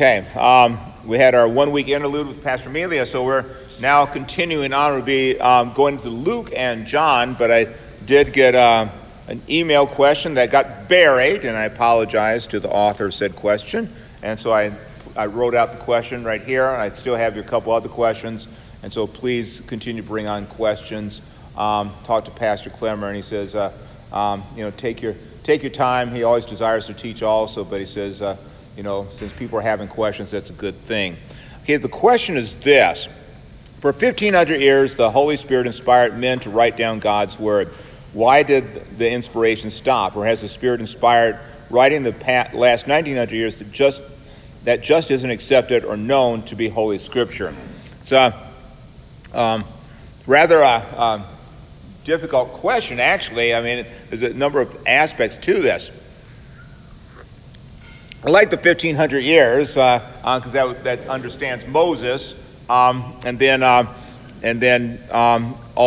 Okay, we had our 1 week interlude with Pastor Amelia, so we're now continuing on. We'll be going to Luke and John, but I did get an email question that got buried, and I apologize to the author of said question. And so I wrote out the question right here, and I still have your couple other questions. And so please continue to bring on questions. Talk to Pastor Clemmer, and he says, take your time. He always desires to teach also, but he says, since people are having questions, that's a good thing. Okay, the question is this. For 1,500 years, the Holy Spirit inspired men to write down God's Word. Why did the inspiration stop? Or has the Spirit inspired writing the last 1,900 years that just isn't accepted or known to be Holy Scripture? It's a rather difficult question, actually. I mean, there's a number of aspects to this. I like the 1,500 years because that understands Moses, and then all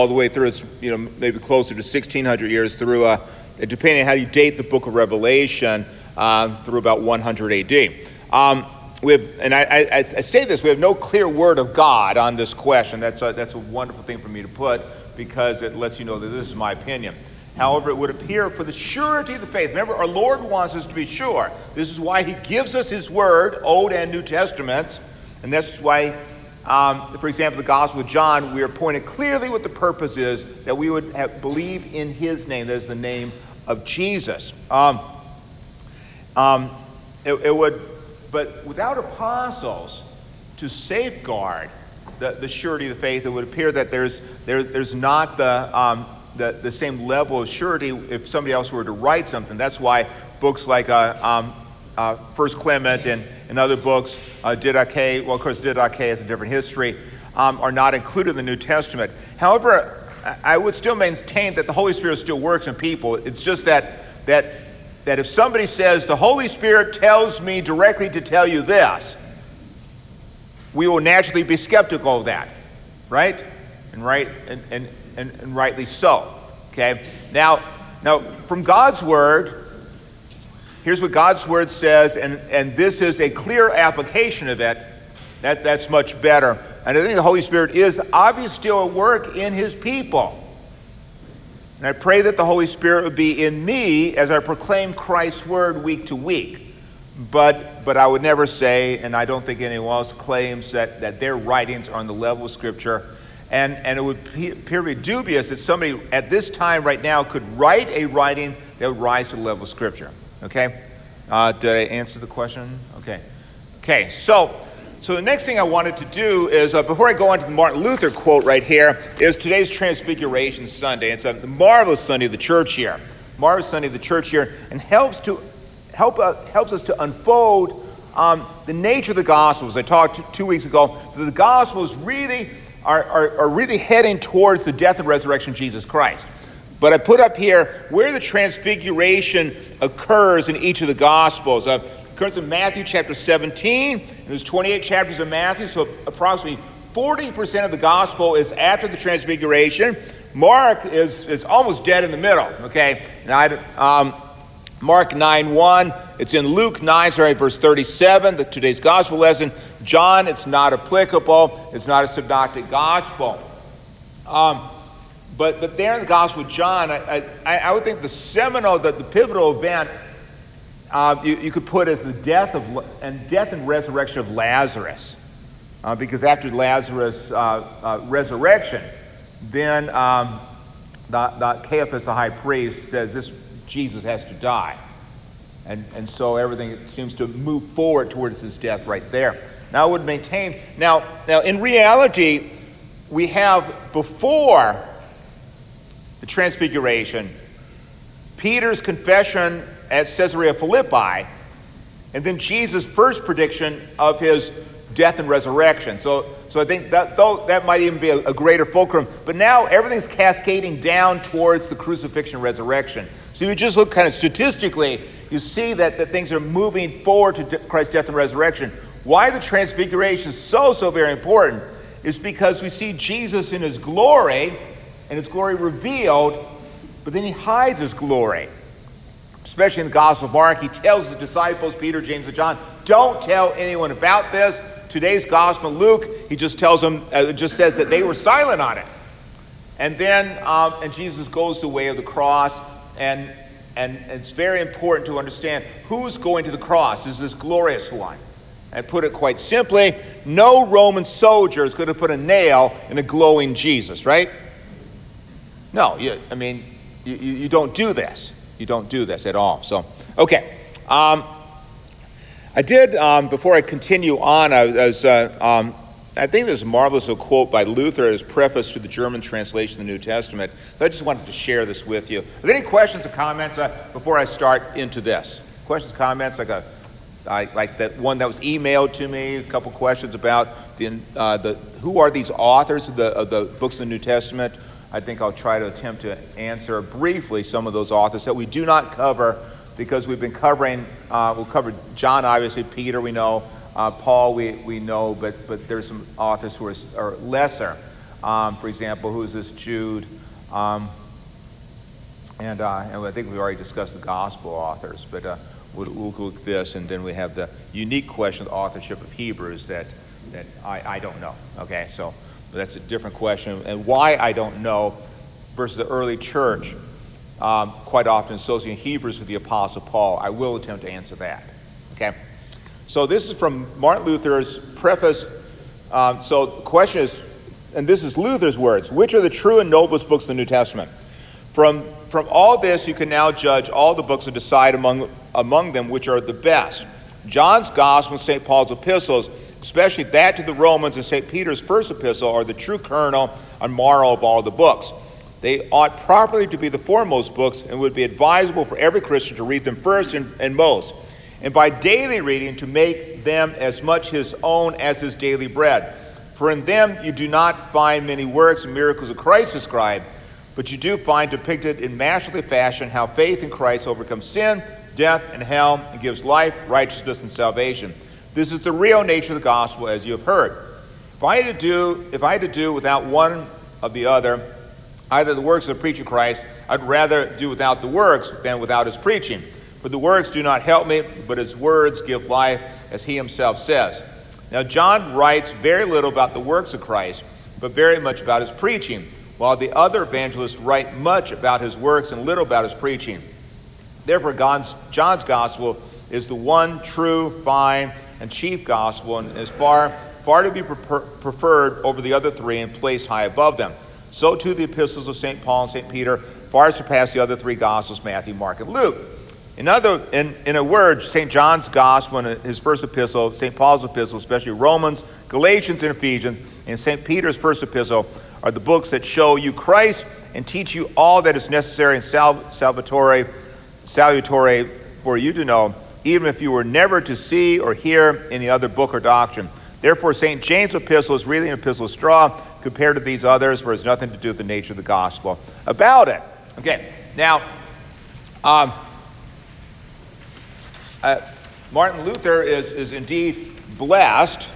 the way through. It's maybe closer to 1,600 years through, depending on how you date the Book of Revelation, through about 100 A.D. I say this: we have no clear word of God on this question. That's a wonderful thing for me to put because it lets you know that this is my opinion. However, it would appear for the surety of the faith. Remember, our Lord wants us to be sure. This is why he gives us his word, Old and New Testaments. And that's why, for example, the Gospel of John, we are pointed clearly what the purpose is, that we would believe in his name. That is the name of Jesus. But without apostles to safeguard the surety of the faith, it would appear that there's not the same level of surety if somebody else were to write something. That's why books like First Clement and other books, Didache, well, of course, Didache has a different history, are not included in the New Testament. However, I would still maintain that the Holy Spirit still works in people. It's just that if somebody says, the Holy Spirit tells me directly to tell you this, we will naturally be skeptical of that, right? And rightly so. Okay. Now from God's word, here's what God's word says, and this is a clear application of it. That's much better. And I think the Holy Spirit is obviously still at work in his people. And I pray that the Holy Spirit would be in me as I proclaim Christ's word week to week. But I would never say, and I don't think anyone else claims that their writings are on the level of Scripture. And it would appear to be dubious that somebody at this time right now could write a writing that would rise to the level of Scripture. Okay? Did I answer the question? Okay. So the next thing I wanted to do is, before I go on to the Martin Luther quote right here, is today's Transfiguration Sunday. It's a marvelous Sunday of the church here. And helps us to unfold the nature of the Gospels. I talked 2 weeks ago that the Gospels are really heading towards the death and resurrection of Jesus Christ. But I put up here where the transfiguration occurs in each of the Gospels. It occurs in Matthew chapter 17, and there's 28 chapters of Matthew, so approximately 40% of the Gospel is after the transfiguration. Mark is almost dead in the middle, okay? And Mark 9:1, it's in Luke 9, verse 37, today's gospel lesson. John, it's not applicable. It's not a synoptic gospel. But there in the gospel of John, I would think the seminal, the pivotal event, you could put as the death and resurrection of Lazarus. Because after Lazarus' resurrection, then the Caiaphas, the high priest, says this, Jesus has to die. And so everything seems to move forward towards his death right there. Now I would maintain, now in reality, we have before the transfiguration, Peter's confession at Caesarea Philippi, and then Jesus' first prediction of his death and resurrection. So I think that might even be a greater fulcrum. But now everything's cascading down towards the crucifixion and resurrection. So if you just look kind of statistically, you see that things are moving forward to Christ's death and resurrection. Why the transfiguration is so very important is because we see Jesus in his glory, and his glory revealed, but then he hides his glory. Especially in the Gospel of Mark, he tells his disciples, Peter, James, and John, don't tell anyone about this. Today's gospel, Luke, he just tells them, just says that they were silent on it. And then, and Jesus goes the way of the cross, and it's very important to understand who's going to the cross. This is this glorious one. I put it quite simply, no Roman soldier is going to put a nail in a glowing Jesus, right? No, you don't do this. You don't do this at all. So, okay. I did, before I continue on, I think there's a marvelous little quote by Luther as preface to the German translation of the New Testament. So I just wanted to share this with you. Are there any questions or comments before I start into this? Questions, comments, like that one that was emailed to me, a couple questions about the who are these authors of the books of the New Testament. I think I'll try to attempt to answer briefly some of those authors that we do not cover because we've been covering, we'll cover John, obviously, Peter we know, Paul we know, but there's some authors who are lesser. For example, who's this Jude? And I think we've already discussed the gospel authors, but we'll look at this, and then we have the unique question of the authorship of Hebrews that I don't know. Okay, so that's a different question. And why I don't know versus the early church, quite often associating Hebrews with the Apostle Paul. I will attempt to answer that. Okay, so this is from Martin Luther's preface. So the question is, and this is Luther's words, which are the true and noblest books of the New Testament? From all this, you can now judge all the books and decide among them which are the best. John's Gospel and St. Paul's epistles, especially that to the Romans and St. Peter's first epistle, are the true kernel and marrow of all the books. They ought properly to be the foremost books, and would be advisable for every Christian to read them first and most, and by daily reading to make them as much his own as his daily bread. For in them you do not find many works and miracles of Christ described, but you do find depicted in masterly fashion how faith in Christ overcomes sin, death, and hell, and gives life, righteousness, and salvation. This is the real nature of the gospel, as you have heard. If I had to do without one of the other, either the works of the preaching Christ, I'd rather do without the works than without his preaching. For the works do not help me, but his words give life, as he himself says. Now John writes very little about the works of Christ, but very much about his preaching, while the other evangelists write much about his works and little about his preaching. Therefore, John's gospel is the one true, fine, and chief gospel, and is far to be preferred over the other three and placed high above them. So too the epistles of St. Paul and St. Peter far surpass the other three gospels, Matthew, Mark, and Luke. In a word, St. John's gospel and his first epistle, St. Paul's epistle, especially Romans, Galatians, and Ephesians, and St. Peter's first epistle are the books that show you Christ and teach you all that is necessary and salutary for you to know, even if you were never to see or hear any other book or doctrine. Therefore, St. James' epistle is really an epistle of straw compared to these others, for it has nothing to do with the nature of the gospel about it. Okay, now, Martin Luther is indeed blessed,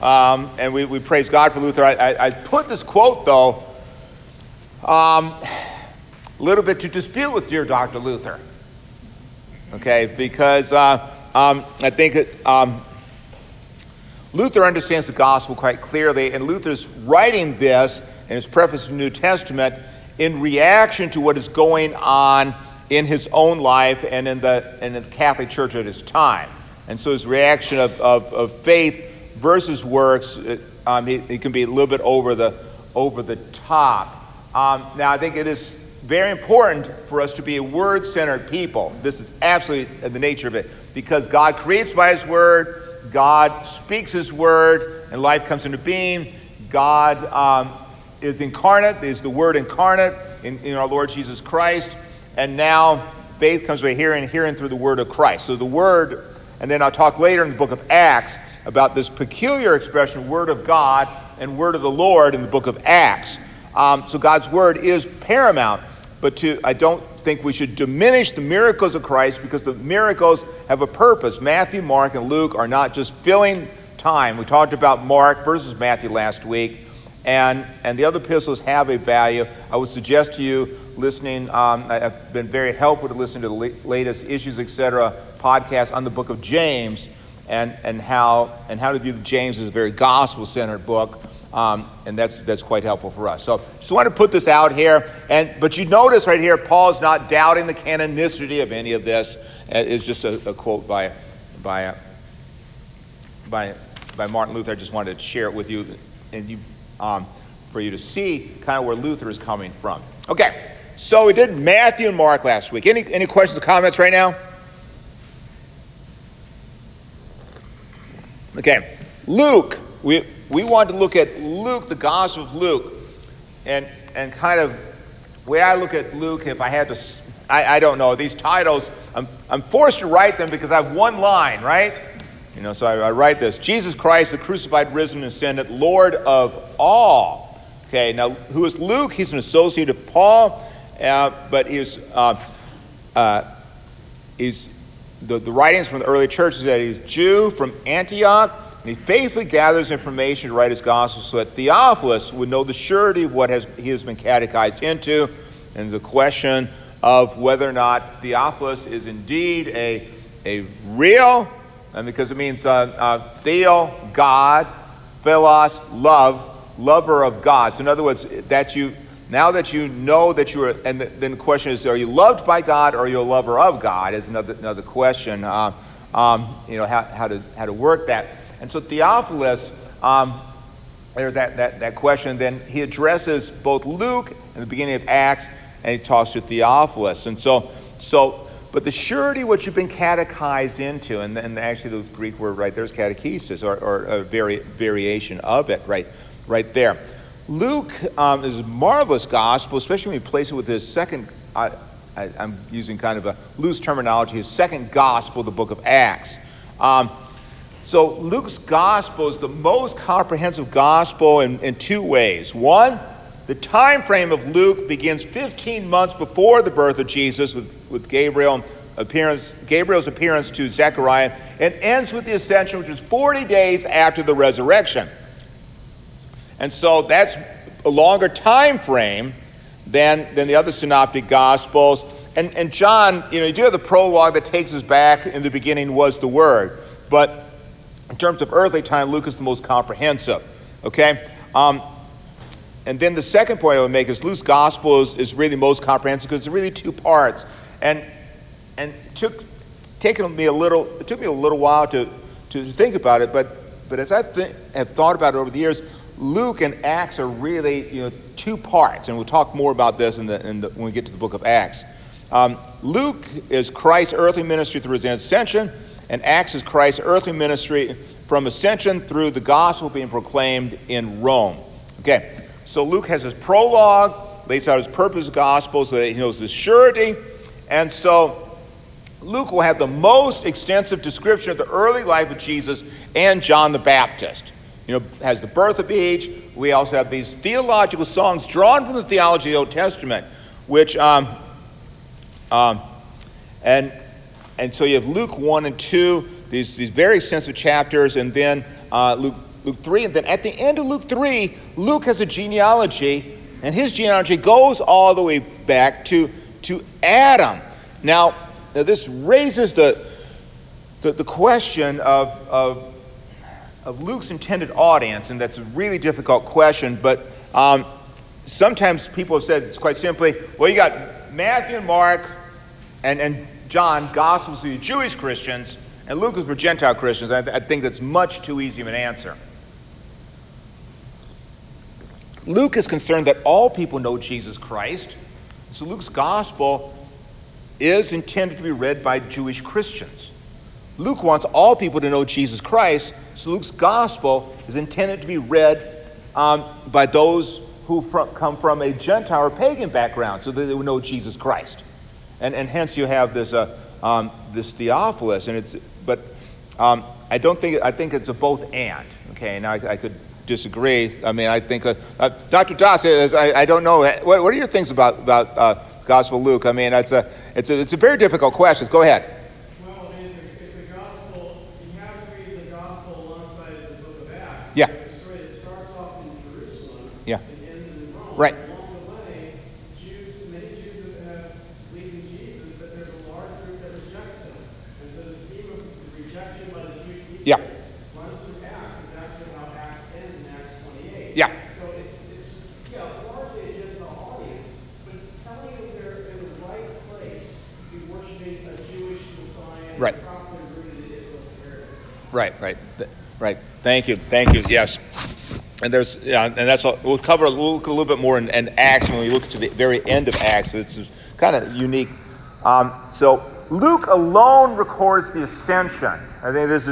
and we praise God for Luther. I put this quote, though, a little bit to dispute with dear Dr. Luther, okay, because I think that Luther understands the gospel quite clearly, and Luther's writing this in his preface to the New Testament in reaction to what is going on in his own life and in the Catholic Church at his time. And so his reaction of faith versus works, it can be a little bit over the top. Now, I think it is very important for us to be a word-centered people. This is absolutely the nature of it, because God creates by his word, God speaks his word, and life comes into being. God is incarnate, is the word incarnate in our Lord Jesus Christ, and now faith comes by hearing through the word of Christ. So the word, and then I'll talk later in the book of Acts about this peculiar expression, word of God and word of the Lord in the book of Acts. So God's word is paramount. But I don't think we should diminish the miracles of Christ, because the miracles have a purpose. Matthew, Mark, and Luke are not just filling time. We talked about Mark versus Matthew last week, and the other epistles have a value. I would suggest to you listening, I've been very helpful to listen to the latest Issues, etc. podcast on the book of James, and how to view James as a very gospel-centered book, and that's quite helpful for us. So just want to put this out here, but you notice right here, Paul's not doubting the canonicity of any of this. It's just a quote by Martin Luther. I just wanted to share it with you, and you for you to see kind of where Luther is coming from. Okay, so we did Matthew and Mark last week. Any questions or comments right now? Okay, Luke. We want to look at Luke, the Gospel of Luke, and kind of the way I look at Luke. If I had to, I don't know these titles. I'm forced to write them because I have one line, right? You know, so I write this: Jesus Christ, the crucified, risen, and ascended, Lord of all. Okay, now who is Luke? He's an associate of Paul, but he's the writings from the early church is that he's a Jew from Antioch, and he faithfully gathers information to write his gospel so that Theophilus would know the surety of what he has been catechized into, and the question of whether or not Theophilus is indeed a real, and because it means theo, God, philos, love, lover of God. So in other words, that you now that you know that you are, and then the question is, are you loved by God or are you a lover of God? Is another question. You know how to work that. And so Theophilus, there's that question. Then he addresses both Luke in the beginning of Acts, and he talks to Theophilus. And so. But the surety what you've been catechized into, and actually the Greek word right there is catechesis, or a variation of it right there. Luke is a marvelous gospel, especially when you place it with his second, I'm using kind of a loose terminology, his second gospel, the book of Acts. So Luke's gospel is the most comprehensive gospel in two ways. One, the time frame of Luke begins 15 months before the birth of Jesus with Gabriel's appearance to Zechariah, and ends with the ascension, which is 40 days after the resurrection. And so that's a longer time frame than the other synoptic gospels. And John, you know, you do have the prologue that takes us back. In the beginning was the Word. But in terms of earthly time, Luke is the most comprehensive. Okay? And then the second point I would make is Luke's gospel is really most comprehensive because it's really two parts. And it took me a little while to think about it, but as I have thought about it over the years, Luke and Acts are really, you know, two parts, and we'll talk more about this when we get to the book of Acts. Luke is Christ's earthly ministry through his ascension, and Acts is Christ's earthly ministry from ascension through the gospel being proclaimed in Rome. Okay. So Luke has his prologue, lays out his purpose of gospel so that he knows his surety. And so Luke will have the most extensive description of the early life of Jesus and John the Baptist. You know, has the birth of each. We also have these theological songs drawn from the theology of the Old Testament, which, and so you have Luke 1 and 2, these very extensive chapters, and then Luke 3, and then at the end of Luke 3, Luke has a genealogy, and his genealogy goes all the way back to Adam. Now this raises the question of Luke's intended audience, and that's a really difficult question, but sometimes people have said it's quite simply, well, you got Matthew and Mark and John, Gospels to the Jewish Christians, and Luke is for Gentile Christians. I think that's much too easy of an answer. Luke is concerned that all people know Jesus Christ. So Luke's gospel is intended to be read by Jewish Christians. Luke wants all people to know Jesus Christ. So Luke's gospel is intended to be read by those who come from a Gentile or pagan background so that they would know Jesus Christ. And hence you have this Theophilus, and I don't think, I think it's a both and. Okay, now I could disagree. I mean, I think Dr. Doss says, I don't know. What are your things about Gospel Luke? I mean, it's a very difficult question. Go ahead. Well, I mean, it's a gospel. You have to read the gospel alongside the book of Acts. Yeah. The story that starts off in Jerusalem. Yeah. And ends in Rome. Right. By the Jewish Yeah. So largely it's just the audience, but it's telling them they're in the right place to be worshiping a Jewish Messiah. Right. Properly rooted in Israel's heritage. Right. Thank you. Yes. And there's, and that's all. We'll cover a little bit more in Acts when we look to the very end of Acts, which is kind of unique. So Luke alone records the ascension. I think this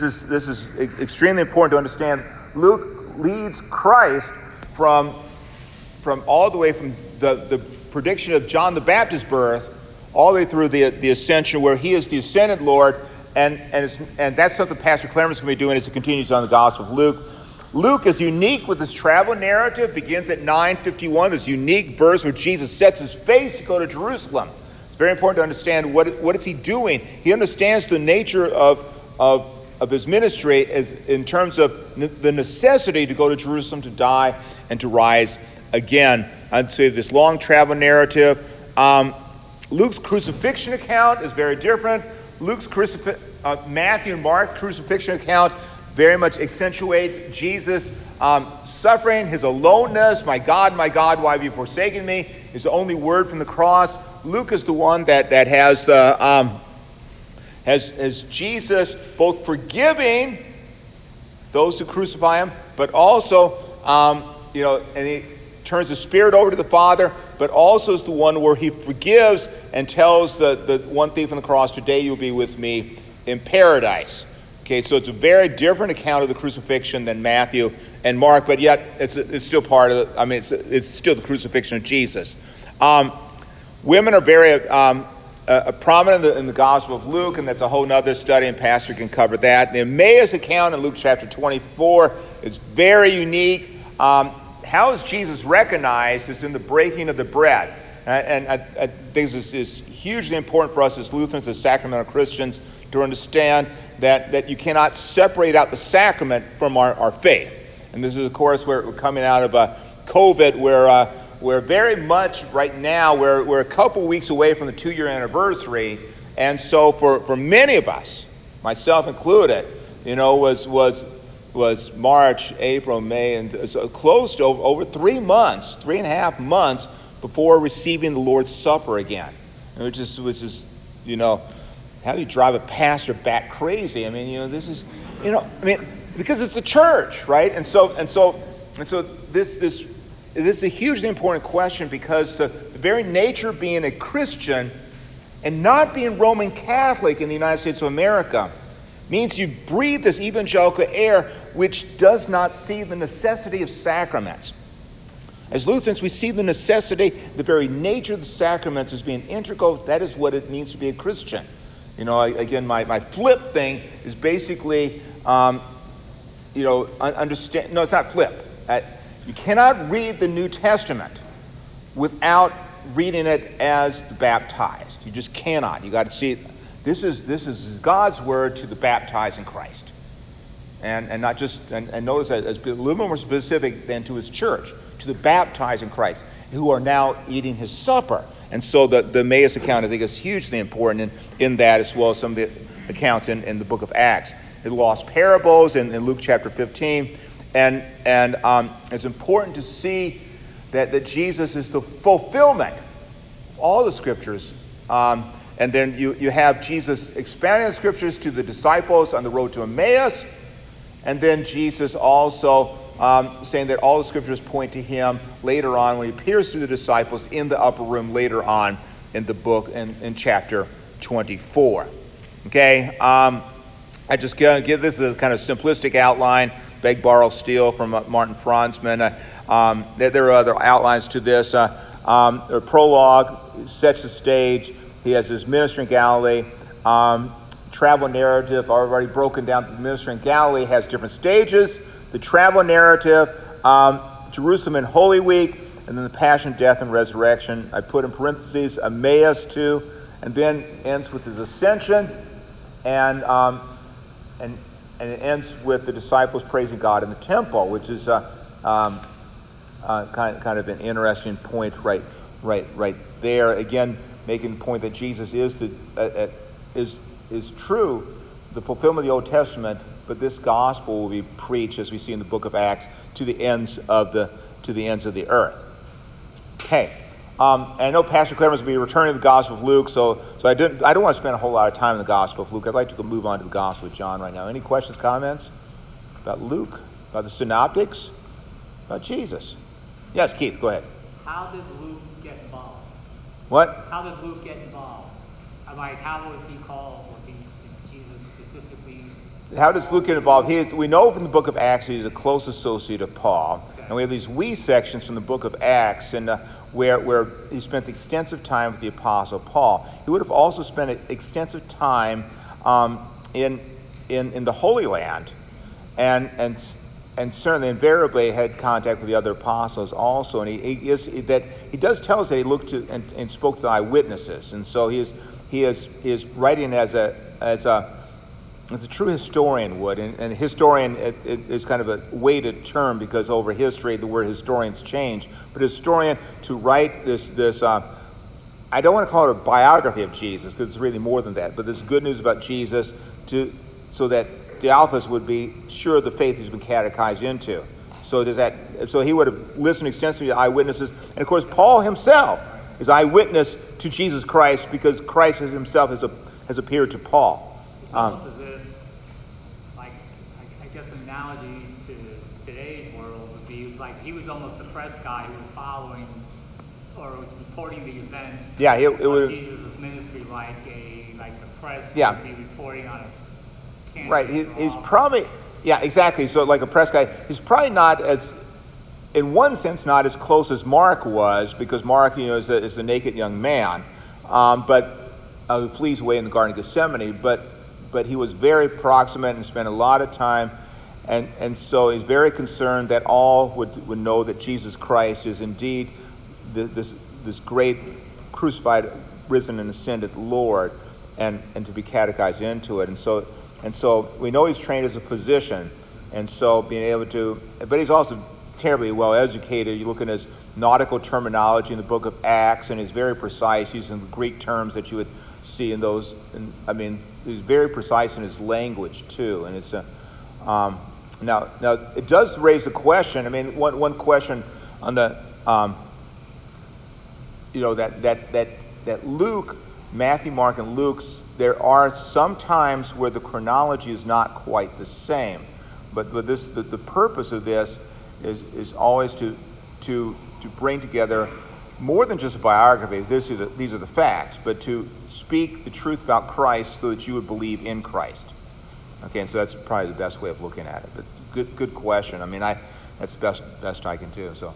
is extremely important to understand. Luke leads Christ from all the way from the prediction of John the Baptist's birth all the way through the ascension, where he is the ascended Lord, and that's something Pastor Clemmer is going to be doing as it continues on the Gospel of Luke. Luke is unique with his travel narrative. Begins at 9:51, this unique verse where Jesus sets his face to go to Jerusalem. It's very important to understand what is he doing. He understands the nature of his ministry as in terms of the necessity to go to Jerusalem to die and to rise again. I'd say this long travel narrative. Luke's crucifixion account is very different. Luke's Matthew and Mark's crucifixion account very much accentuate Jesus' suffering, his aloneness. My God, why have you forsaken me? Is the only word from the cross. Luke is the one that has the has Jesus both forgiving those who crucify him, but also and he turns the Spirit over to the Father, but also is the one where he forgives and tells the one thief on the cross, "Today you'll be with me in paradise." Okay, so it's a very different account of the crucifixion than Matthew and Mark, but yet it's still part of the, it's still the crucifixion of Jesus. Women are very prominent in the Gospel of Luke, and that's a whole other study, and Pastor can cover that. The Emmaus account in Luke chapter 24 is very unique. How is Jesus recognized? It's in the breaking of the bread. And I think this is hugely important for us as Lutherans, as sacramental Christians, to understand that you cannot separate out the sacrament from our faith. And this is, of course, where we're coming out of COVID, where very much right now, we're a couple weeks away from the 2-year anniversary. And so for many of us, myself included, was March, April, May, and so close to over 3 months, 3.5 months before receiving the Lord's Supper again, which is how do you drive a pastor back crazy? Because it's the church, right? And so this is a hugely important question, because the very nature of being a Christian and not being Roman Catholic in the United States of America means you breathe this evangelical air which does not see the necessity of sacraments. As Lutherans, we see the necessity, the very nature of the sacraments as being integral. That is what it means to be a Christian. My flip thing is basically, understand. No, it's not flip. You cannot read the New Testament without reading it as the baptized. You just cannot. You got to see it. This is God's word to the baptized in Christ, and not just. And notice that it's a little more specific than to his church, to the baptized in Christ, who are now eating his supper. And so the Emmaus account, I think, is hugely important in that, as well as some of the accounts in the book of Acts. The lost parables in Luke chapter 15. And it's important to see that Jesus is the fulfillment of all the scriptures. And then you have Jesus expanding the scriptures to the disciples on the road to Emmaus. And then Jesus also saying that all the scriptures point to him later on when he appears to the disciples in the upper room later on in the book in chapter 24. Okay, I just give this a kind of simplistic outline, beg, borrow, steal from Martin Franzmann. There are other outlines to this. The prologue sets the stage. He has his ministry in Galilee. Travel narrative, already broken down. The ministry in Galilee has different stages. The travel narrative, Jerusalem and Holy Week, and then the Passion, Death, and Resurrection. I put in parentheses Emmaus too, and then ends with his ascension, and it ends with the disciples praising God in the temple, which is kind of an interesting point right there. Again, making the point that Jesus is true, the fulfillment of the Old Testament. but this gospel will be preached, as we see in the book of Acts, to the ends of the earth. Okay. And I know Pastor Clemmer will be returning to the Gospel of Luke, so I don't want to spend a whole lot of time in the Gospel of Luke. I'd like to move on to the Gospel of John right now. Any questions, comments about Luke, about the synoptics, about Jesus? Yes, Keith, go ahead. How did Luke get involved? What? How did Luke get involved? Like, how was he called? Did Jesus specifically? How does Luke get involved? We know from the book of Acts he's a close associate of Paul. Okay. And we have these we sections from the book of Acts, and where he spent extensive time with the Apostle Paul. He would have also spent extensive time in the Holy Land, and certainly invariably had contact with the other apostles also. And he does tell us that he looked to and spoke to eyewitnesses, and so he is writing as a true historian would, and historian is kind of a weighted term because over history the word historians change. But historian, to write this I don't want to call it a biography of Jesus because it's really more than that. But this good news about Jesus so that Theophilus would be sure of the faith he's been catechized into. So he would have listened extensively to eyewitnesses, and of course Paul himself is eyewitness to Jesus Christ because Christ himself has appeared to Paul. It's almost as if, like, I guess an analogy to today's world would be, he was almost the press guy who was following or was reporting the events. Yeah, it was Jesus' ministry, like the press would be reporting on a candidate. Right, he's probably, yeah, exactly. So like a press guy, he's probably not as, in one sense, not as close as Mark was, because Mark, is the naked young man, but who flees away in the Garden of Gethsemane. But he was very proximate and spent a lot of time, and so he's very concerned that all would know that Jesus Christ is indeed this great crucified, risen, and ascended Lord, and to be catechized into it. And so we know he's trained as a physician, and so being able to, but he's also terribly well educated. You look at his nautical terminology in the book of Acts, and it's very precise, using Greek terms that you would see in those. And, he's very precise in his language too. And it's now it does raise a question. One question on the that Luke, Matthew, Mark, and Luke's, there are some times where the chronology is not quite the same, but this the purpose of this is always to bring together more than just a biography. These are the facts, but to speak the truth about Christ so that you would believe in Christ. Okay, and so that's probably the best way of looking at it. But good question. That's the best I can do. So,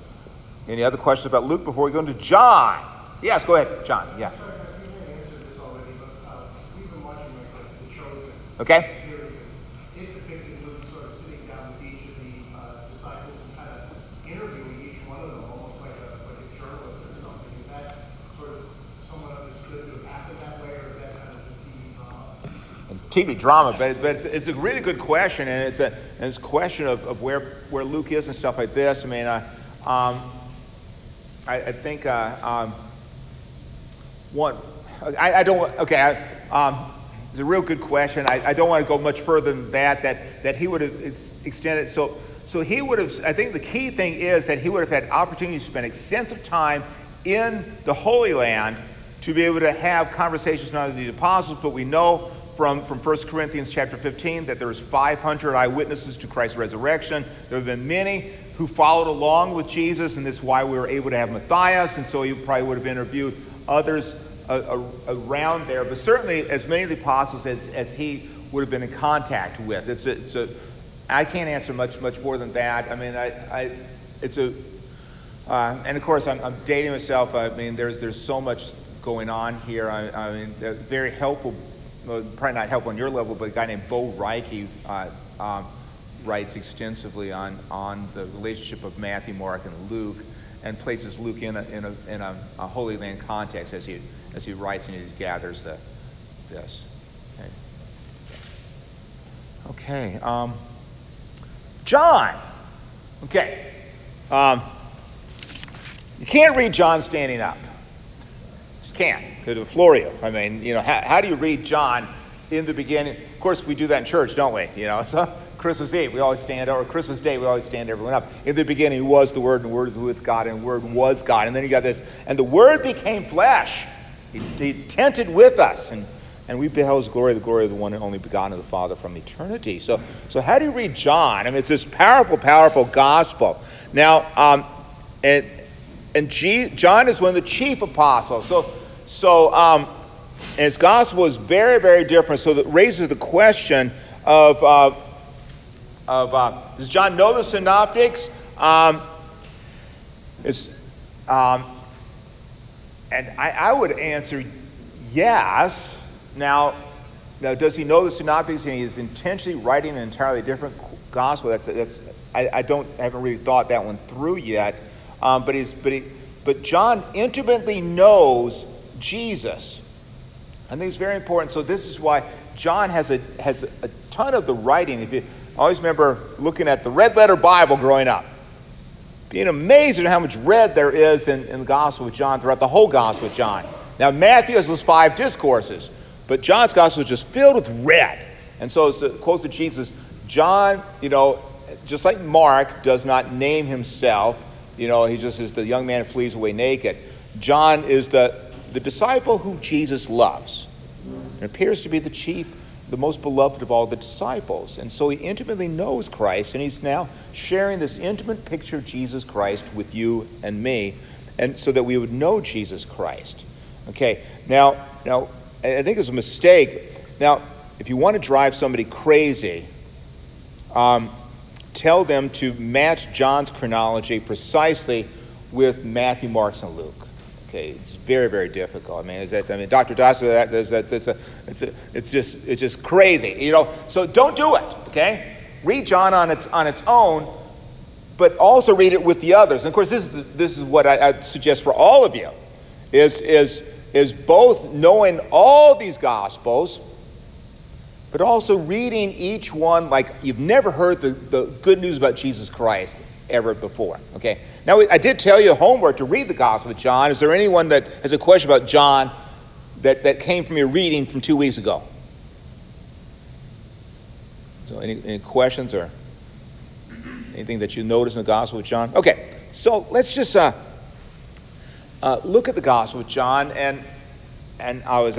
any other questions about Luke before we go into John? Yes, go ahead, John. Yeah. Okay. TV drama, but it's a really good question, and it's a question of where Luke is and stuff like this. It's a real good question. I don't want to go much further than that he would have extended. So he would have. I think the key thing is that he would have had opportunity to spend extensive time in the Holy Land to be able to have conversations with not only the apostles, but we know from 1 Corinthians chapter 15 that there was 500 eyewitnesses to Christ's resurrection. There have been many who followed along with Jesus, and that's why we were able to have Matthias, and so he probably would have interviewed others around there, but certainly as many of the apostles as he would have been in contact with. I can't answer much more than that. And of course I'm dating myself. There's so much going on here. Very helpful. Well, probably not help on your level, but a guy named Bo Reike writes extensively on the relationship of Matthew, Mark, and Luke, and places Luke in a Holy Land context as he writes and he gathers this. Okay. John. Okay. You can't read John standing up. Can't. Could have Florio. How do you read John in the beginning? Of course, we do that in church, don't we? Christmas Eve, we always stand, or Christmas Day, we always stand everyone up. In the beginning was the Word, and the Word was with God, and the Word was God. And then you got this, and the Word became flesh. He tented with us, and we beheld His glory, the glory of the one and only begotten of the Father from eternity. So how do you read John? I mean, it's this powerful, powerful gospel. Now, John is one of the chief apostles. And his gospel is very, very different. So that raises the question of, does John know the synoptics? And I would answer yes. Now, does he know the synoptics? And he is intentionally writing an entirely different gospel. I haven't really thought that one through yet. But John intimately knows Jesus. I think it's very important. So this is why John has a ton of the writing. If you always remember looking at the red letter Bible growing up, being amazed at how much red there is in the Gospel of John, throughout the whole Gospel of John. Now Matthew has those 5 discourses, but John's Gospel is just filled with red. And so it's the quotes of Jesus. John, just like Mark, does not name himself. He just is the young man who flees away naked. John is the disciple who Jesus loves. It appears to be the most beloved of all the disciples. And so he intimately knows Christ, and he's now sharing this intimate picture of Jesus Christ with you and me, and so that we would know Jesus Christ. Okay, now I think it's a mistake. Now, if you want to drive somebody crazy, tell them to match John's chronology precisely with Matthew, Mark, and Luke. Okay, it's very, very difficult. I mean, Dr. Dawson, it's just crazy, So don't do it. Okay, read John on its own, but also read it with the others. And of course, this is what I suggest for all of you, is both knowing all these gospels, but also reading each one like you've never heard the good news about Jesus Christ ever before. Okay. Now, I did tell you homework to read the Gospel of John. Is there anyone that has a question about John that came from your reading from 2 weeks ago? So any questions or anything that you noticed in the Gospel of John? Okay. So let's just look at the Gospel of John. And I was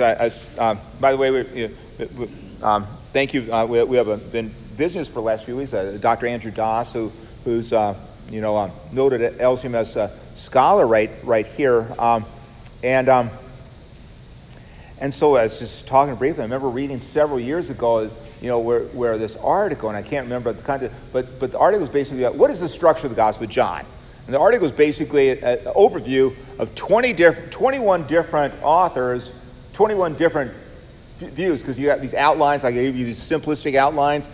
by the way, we thank you. We have been visiting us for the last few weeks. Dr. Andrew Doss, who's noted at LCMS scholar right here. And so I was just talking briefly. I remember reading several years ago, where this article, and I can't remember the content, but the article was basically, what is the structure of the Gospel of John? And the article is basically an overview of 21 different authors, 21 different views, because you got these outlines. I gave you these simplistic outlines.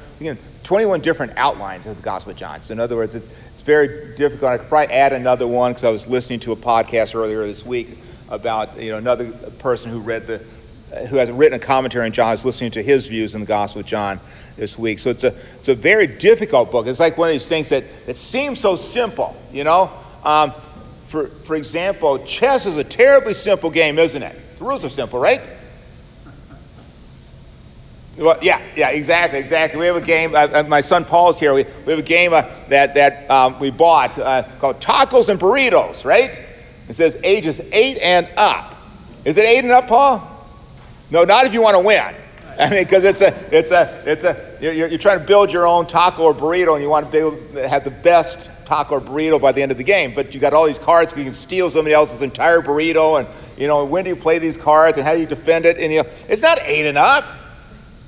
21 different outlines of the Gospel of John. So in other words, it's very difficult. I could probably add another one, because I was listening to a podcast earlier this week about another person who has written a commentary on John. I was listening to his views on the Gospel of John this week. So it's a very difficult book. It's like one of these things that seems so simple. For example, chess is a terribly simple game, isn't it? The rules are simple, right? Well, yeah, exactly. We have a game. My son Paul's here. We have a game that we bought called Tacos and Burritos, right? It says ages 8 and up. Is it 8 and up, Paul? No, not if you want to win. I mean, because you're trying to build your own taco or burrito, and you want to have the best taco or burrito by the end of the game. But you got all these cards, so you can steal somebody else's entire burrito, and when do you play these cards, and how do you defend it? And it's not 8 and up.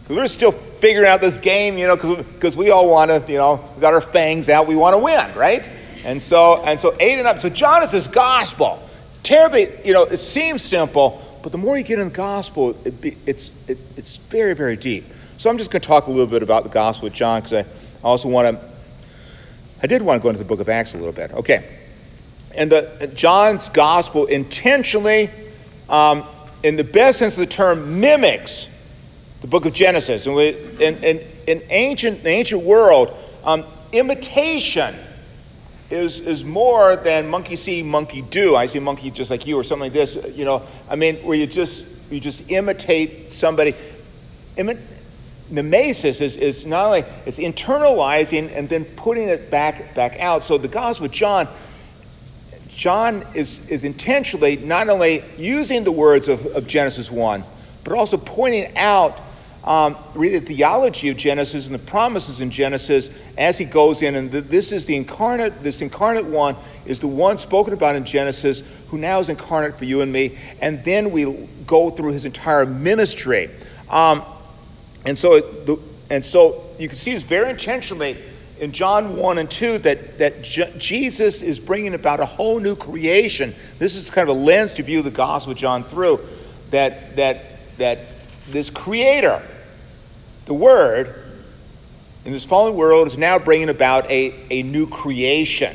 We're still figuring out this game, because we all want to, we got our fangs out. We want to win, right? And so 8 and up. So John is this gospel. Terribly, it seems simple, but the more you get in the gospel, it's very, very deep. So I'm just going to talk a little bit about the Gospel of John, because I did want to go into the book of Acts a little bit. Okay. And John's gospel intentionally, in the best sense of the term, mimics the book of Genesis. And in the ancient world, imitation is more than monkey see, monkey do. I see a monkey just like you, or something like this. Where you just imitate somebody. mimesis is not only, it's internalizing and then putting it back out. So the Gospel of John is intentionally not only using the words of Genesis 1, but also pointing out really the theology of Genesis and the promises in Genesis as he goes in. And this is the incarnate, this incarnate one is the one spoken about in Genesis who now is incarnate for you and me. And then we go through his entire ministry. And so you can see it's very intentionally in John 1 and 2 that Jesus is bringing about a whole new creation. This is kind of a lens to view the Gospel of John through, that this creator, the Word, in this fallen world is now bringing about a new creation.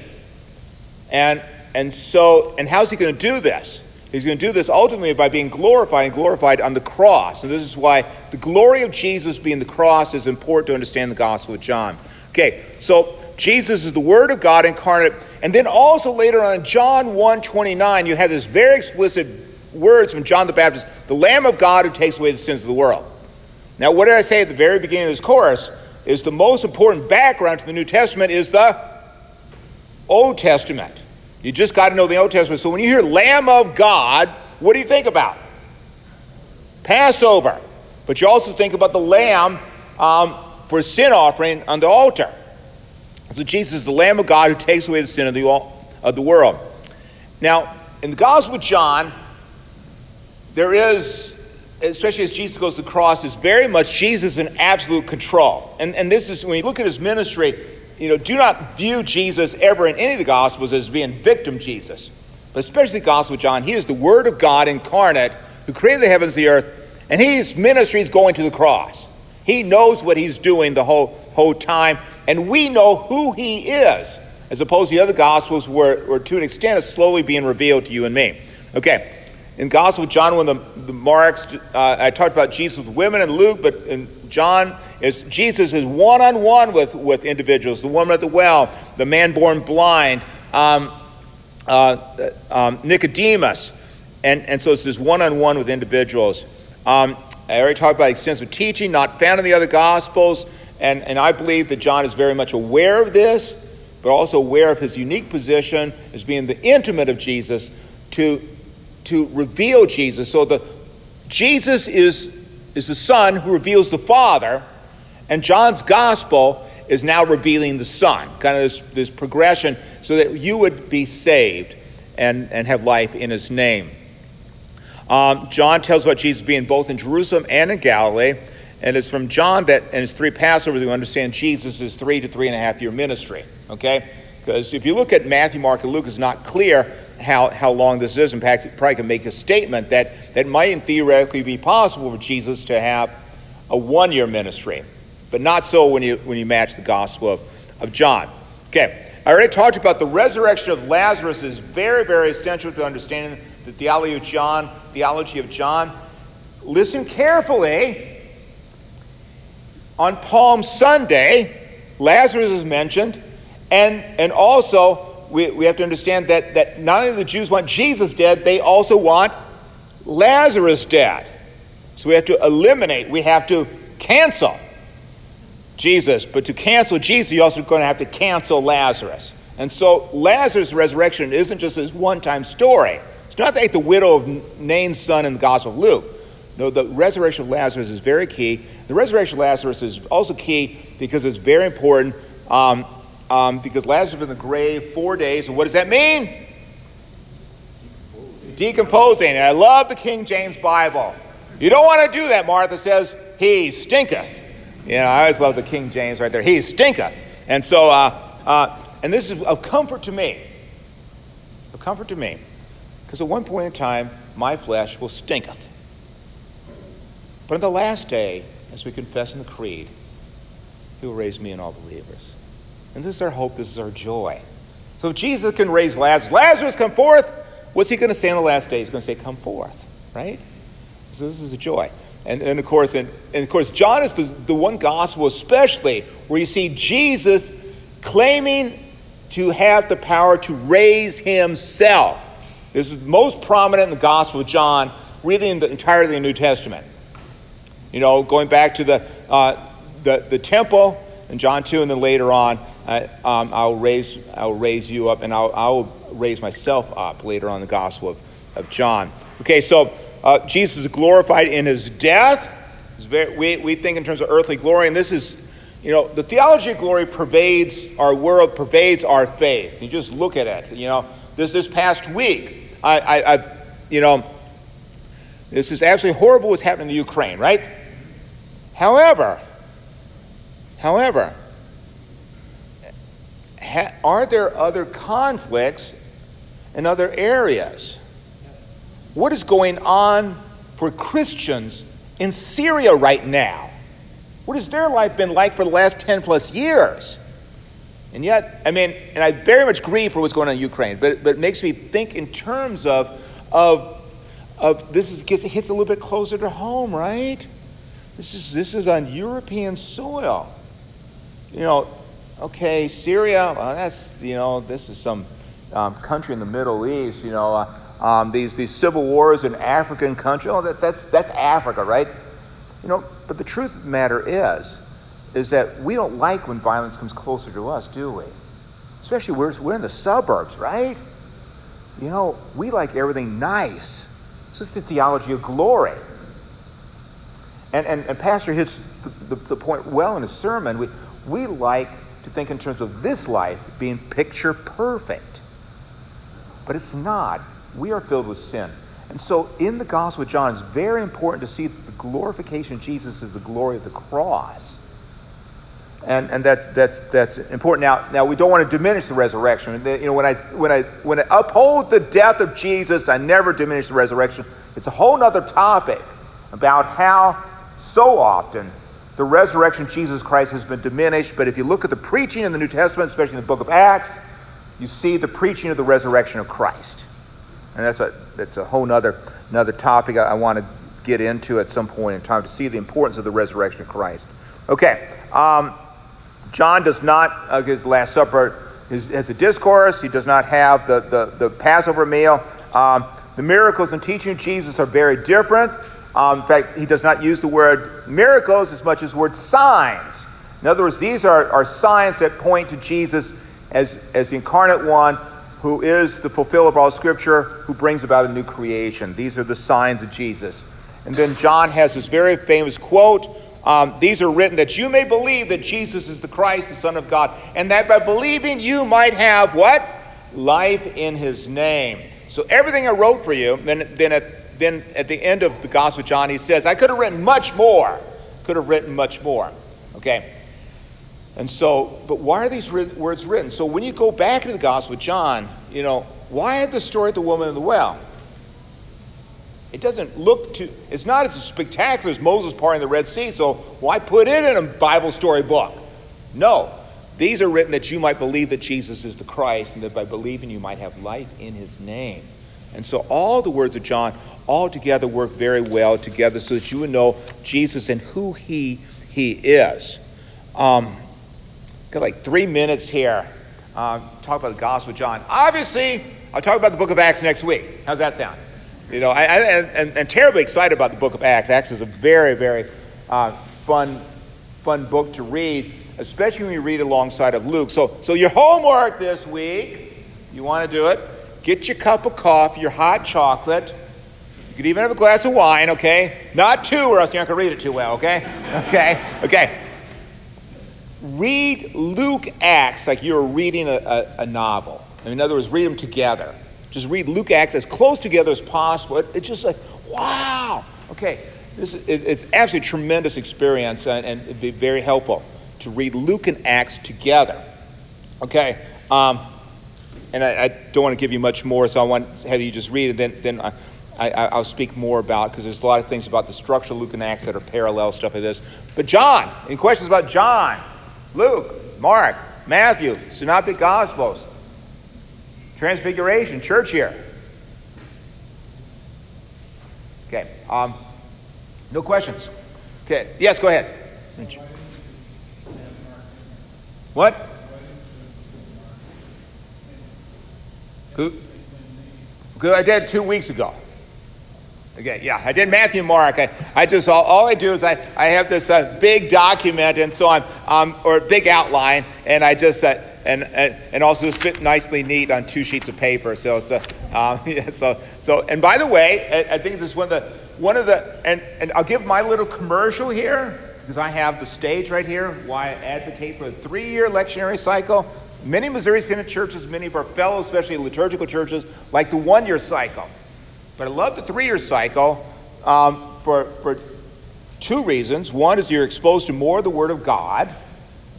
And how's he going to do this? He's going to do this ultimately by being glorified on the cross. And this is why the glory of Jesus being the cross is important to understand the Gospel of John. Okay, so Jesus is the Word of God incarnate. And then also later on in John 1:29, you have this very explicit words from John the Baptist, the Lamb of God who takes away the sins of the world. Now, what did I say at the very beginning of this course is the most important background to the New Testament is the Old Testament. You just got to know the Old Testament. So when you hear Lamb of God, what do you think about? Passover. But you also think about the lamb for sin offering on the altar. So Jesus is the Lamb of God who takes away the sin of the world. Now, in the Gospel of John, there is, especially as Jesus goes to the cross, is very much Jesus in absolute control. And this is, when you look at his ministry, do not view Jesus ever in any of the Gospels as being victim Jesus. But especially the Gospel of John, he is the Word of God incarnate who created the heavens and the earth, and his ministry is going to the cross. He knows what he's doing the whole time, and we know who he is, as opposed to the other Gospels where to an extent it's slowly being revealed to you and me. Okay. In the Gospel of John, one of the marks, I talked about Jesus with women in Luke, but in John, Jesus is one-on-one with individuals. The woman at the well, the man born blind, Nicodemus. And so it's this one-on-one with individuals. I already talked about extensive teaching, not found in the other Gospels. And I believe that John is very much aware of this, but also aware of his unique position as being the intimate of Jesus to reveal Jesus. So Jesus is the Son who reveals the Father, and John's Gospel is now revealing the Son, kind of this progression, so that you would be saved and have life in his name. John tells about Jesus being both in Jerusalem and in Galilee, and it's from John that, and his three Passovers, we understand Jesus' 3 to 3.5 year ministry, okay? Because if you look at Matthew, Mark, and Luke, it's not clear how long this is. In fact, you probably can make a statement that might theoretically be possible for Jesus to have a 1-year ministry, but not so when you match the Gospel of John. Okay, I already talked about the resurrection of Lazarus is very, very essential to understanding the theology of John. Listen carefully. On Palm Sunday, Lazarus is mentioned. And also, we have to understand that not only do the Jews want Jesus dead, they also want Lazarus dead. So we have to cancel Jesus. But to cancel Jesus, you're also going to have to cancel Lazarus. And so Lazarus' resurrection isn't just this one-time story. It's not like the widow of Nain's son in the Gospel of Luke. No, the resurrection of Lazarus is very key. The resurrection of Lazarus is also key because it's very important because Lazarus was in the grave 4 days. And what does that mean? Decomposing. And I love the King James Bible. You don't want to do that, Martha says, he stinketh. I always love the King James right there. He stinketh. And so, and this is of comfort to me. Because at one point in time, my flesh will stinketh. But on the last day, as we confess in the creed, he will raise me and all believers. And this is our hope, this is our joy. So if Jesus can raise Lazarus, Lazarus, come forth, what's he going to say on the last day? He's going to say, come forth, right? So this is a joy. And of course, John is the one gospel especially where you see Jesus claiming to have the power to raise himself. This is most prominent in the Gospel of John, really in the entirety of the New Testament. Going back to the the temple in John 2, and then later on, I'll raise you up, and I'll raise myself up later on in the Gospel of John. Okay, so Jesus is glorified in his death. We think in terms of earthly glory, and this is, you know, the theology of glory pervades our world, pervades our faith. You just look at it. You know, this past week, this is absolutely horrible what's happening in the Ukraine, right? However, are there other conflicts in other areas? What is going on for Christians in Syria right now? What has their life been like for the last 10 plus years? And yet, and I very much grieve for what's going on in Ukraine, but it makes me think in terms of this hits a little bit closer to home, right? This is on European soil. You know, okay, Syria, well, that's, you know, this is some country in the Middle East, you know, these civil wars in African countries. Oh, that's Africa, right? You know, but the truth of the matter is that we don't like when violence comes closer to us, do we? Especially we're in the suburbs, right? You know, we like everything nice. This is the theology of glory. And Pastor hits the point well in his sermon. We like to think in terms of this life being picture perfect. But it's not. We are filled with sin. And so in the Gospel of John, it's very important to see that the glorification of Jesus is the glory of the cross. And that's important. Now we don't want to diminish the resurrection. You know, when I uphold the death of Jesus, I never diminish the resurrection. It's a whole other topic about how so often the resurrection of Jesus Christ has been diminished. But if you look at the preaching in the New Testament, especially in the book of Acts, you see the preaching of the resurrection of Christ. And that's a whole another topic I want to get into at some point in time, to see the importance of the resurrection of Christ. Okay. John does not, his Last Supper, has a discourse. He does not have the Passover meal. The miracles and teaching of Jesus are very different. In fact, he does not use the word miracles as much as the word signs. In other words, these are signs that point to Jesus as the incarnate one who is the fulfiller of all Scripture, who brings about a new creation. These are the signs of Jesus. And then John has this very famous quote, these are written that you may believe that Jesus is the Christ, the Son of God, and that by believing you might have what? Life in his name. So everything I wrote for you, then at the end of the Gospel of John, he says, I could have written much more. Okay. And so, but why are these words written? So when you go back to the Gospel of John, you know, why the story of the woman in the well? It doesn't look too, it's not as spectacular as Moses parting the Red Sea, so why put it in a Bible story book? No, these are written that you might believe that Jesus is the Christ, and that by believing you might have life in his name. And so all the words of John all together work very well together, so that you would know Jesus and who he is. Got like 3 minutes here. Talk about the Gospel of John. Obviously, I'll talk about the book of Acts next week. How's that sound? You know, I'm terribly excited about the book of Acts. Acts is a very, very fun book to read, especially when you read alongside of Luke. So your homework this week, you want to do it, get your cup of coffee, your hot chocolate. You could even have a glass of wine, okay? Not two, or else you're not going to read it too well, okay? Okay. Read Luke, Acts like you're reading a novel. In other words, read them together. Just read Luke, Acts as close together as possible. It's just like, wow. Okay, it's absolutely a tremendous experience, and it'd be very helpful to read Luke and Acts together. Okay, and I don't want to give you much more, so I want to have you just read it. Then I'll speak more about, because there's a lot of things about the structure of Luke and Acts that are parallel, stuff like this. But John, any questions about John, Luke, Mark, Matthew, Synoptic Gospels? Transfiguration, church here. Okay, no questions. Okay, yes, go ahead. What? Who? Because I did 2 weeks ago. Okay, yeah, I did Matthew, Mark. I just all I do is I have this big document, and so I'm or big outline, and I just and also it's fit nicely neat on two sheets of paper. So it's a yeah, so and by the way, I think this is one of the and I'll give my little commercial here, because I have the stage right here, why I advocate for a 3-year lectionary cycle. Many Missouri Synod churches, many of our fellows, especially liturgical churches, like the 1-year cycle. But I love the 3-year cycle for two reasons. One is you're exposed to more of the Word of God.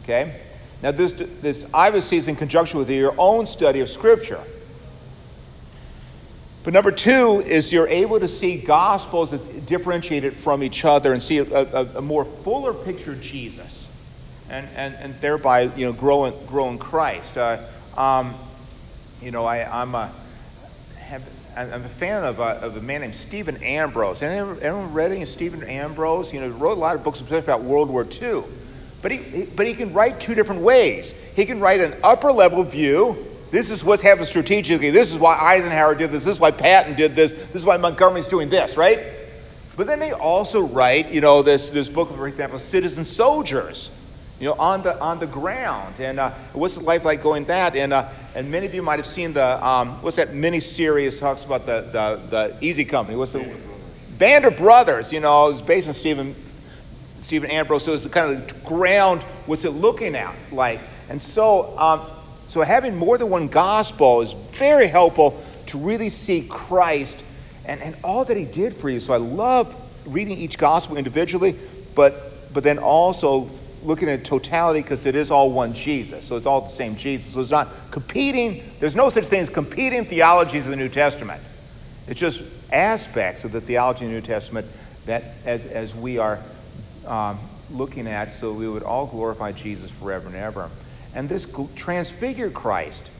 Okay. Now this obviously is in conjunction with your own study of Scripture. But number two is you're able to see Gospels as differentiated from each other and see a more fuller picture of Jesus, and thereby, you know, grow in Christ. I'm a fan of a man named Stephen Ambrose. Anyone read any of Stephen Ambrose? You know, he wrote a lot of books about World War II, but he can write two different ways. He can write an upper level view. This is what's happened strategically. This is why Eisenhower did this. This is why Patton did this. This is why Montgomery's doing this, right? But then they also write, you know, this book, for example, Citizen Soldiers, you know, on the ground. And what's the life like going that? And many of you might have seen the, what's that mini-series talks about the Easy Company? What's the Band of Brothers, you know, it's based on Stephen Ambrose. So it's kind of the ground, what's it looking at like? And so... So having more than one gospel is very helpful to really see Christ and all that he did for you. So I love reading each gospel individually, but then also looking at totality, because it is all one Jesus. So it's all the same Jesus. So it's not competing. There's no such thing as competing theologies of the New Testament. It's just aspects of the theology of the New Testament that as we are looking at, so we would all glorify Jesus forever and ever. And this transfigured Christ,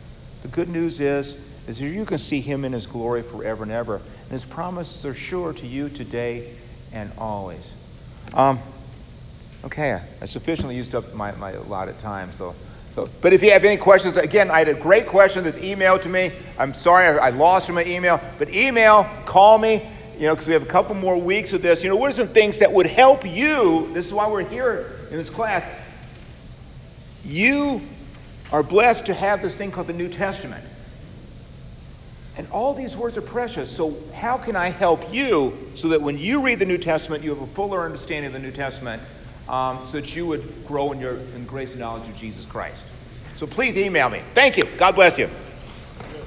the good news is you can see him in his glory forever and ever. And his promises are sure to you today and always. Okay, I sufficiently used up my allotted time. So, but if you have any questions, again, I had a great question that's emailed to me. I'm sorry I lost my email. But email, call me, you know, because we have a couple more weeks of this. You know, what are some things that would help you? This is why we're here in this class. You are blessed to have this thing called the New Testament. And all these words are precious. So how can I help you so that when you read the New Testament, you have a fuller understanding of the New Testament, so that you would grow in grace and knowledge of Jesus Christ? So please email me. Thank you. God bless you.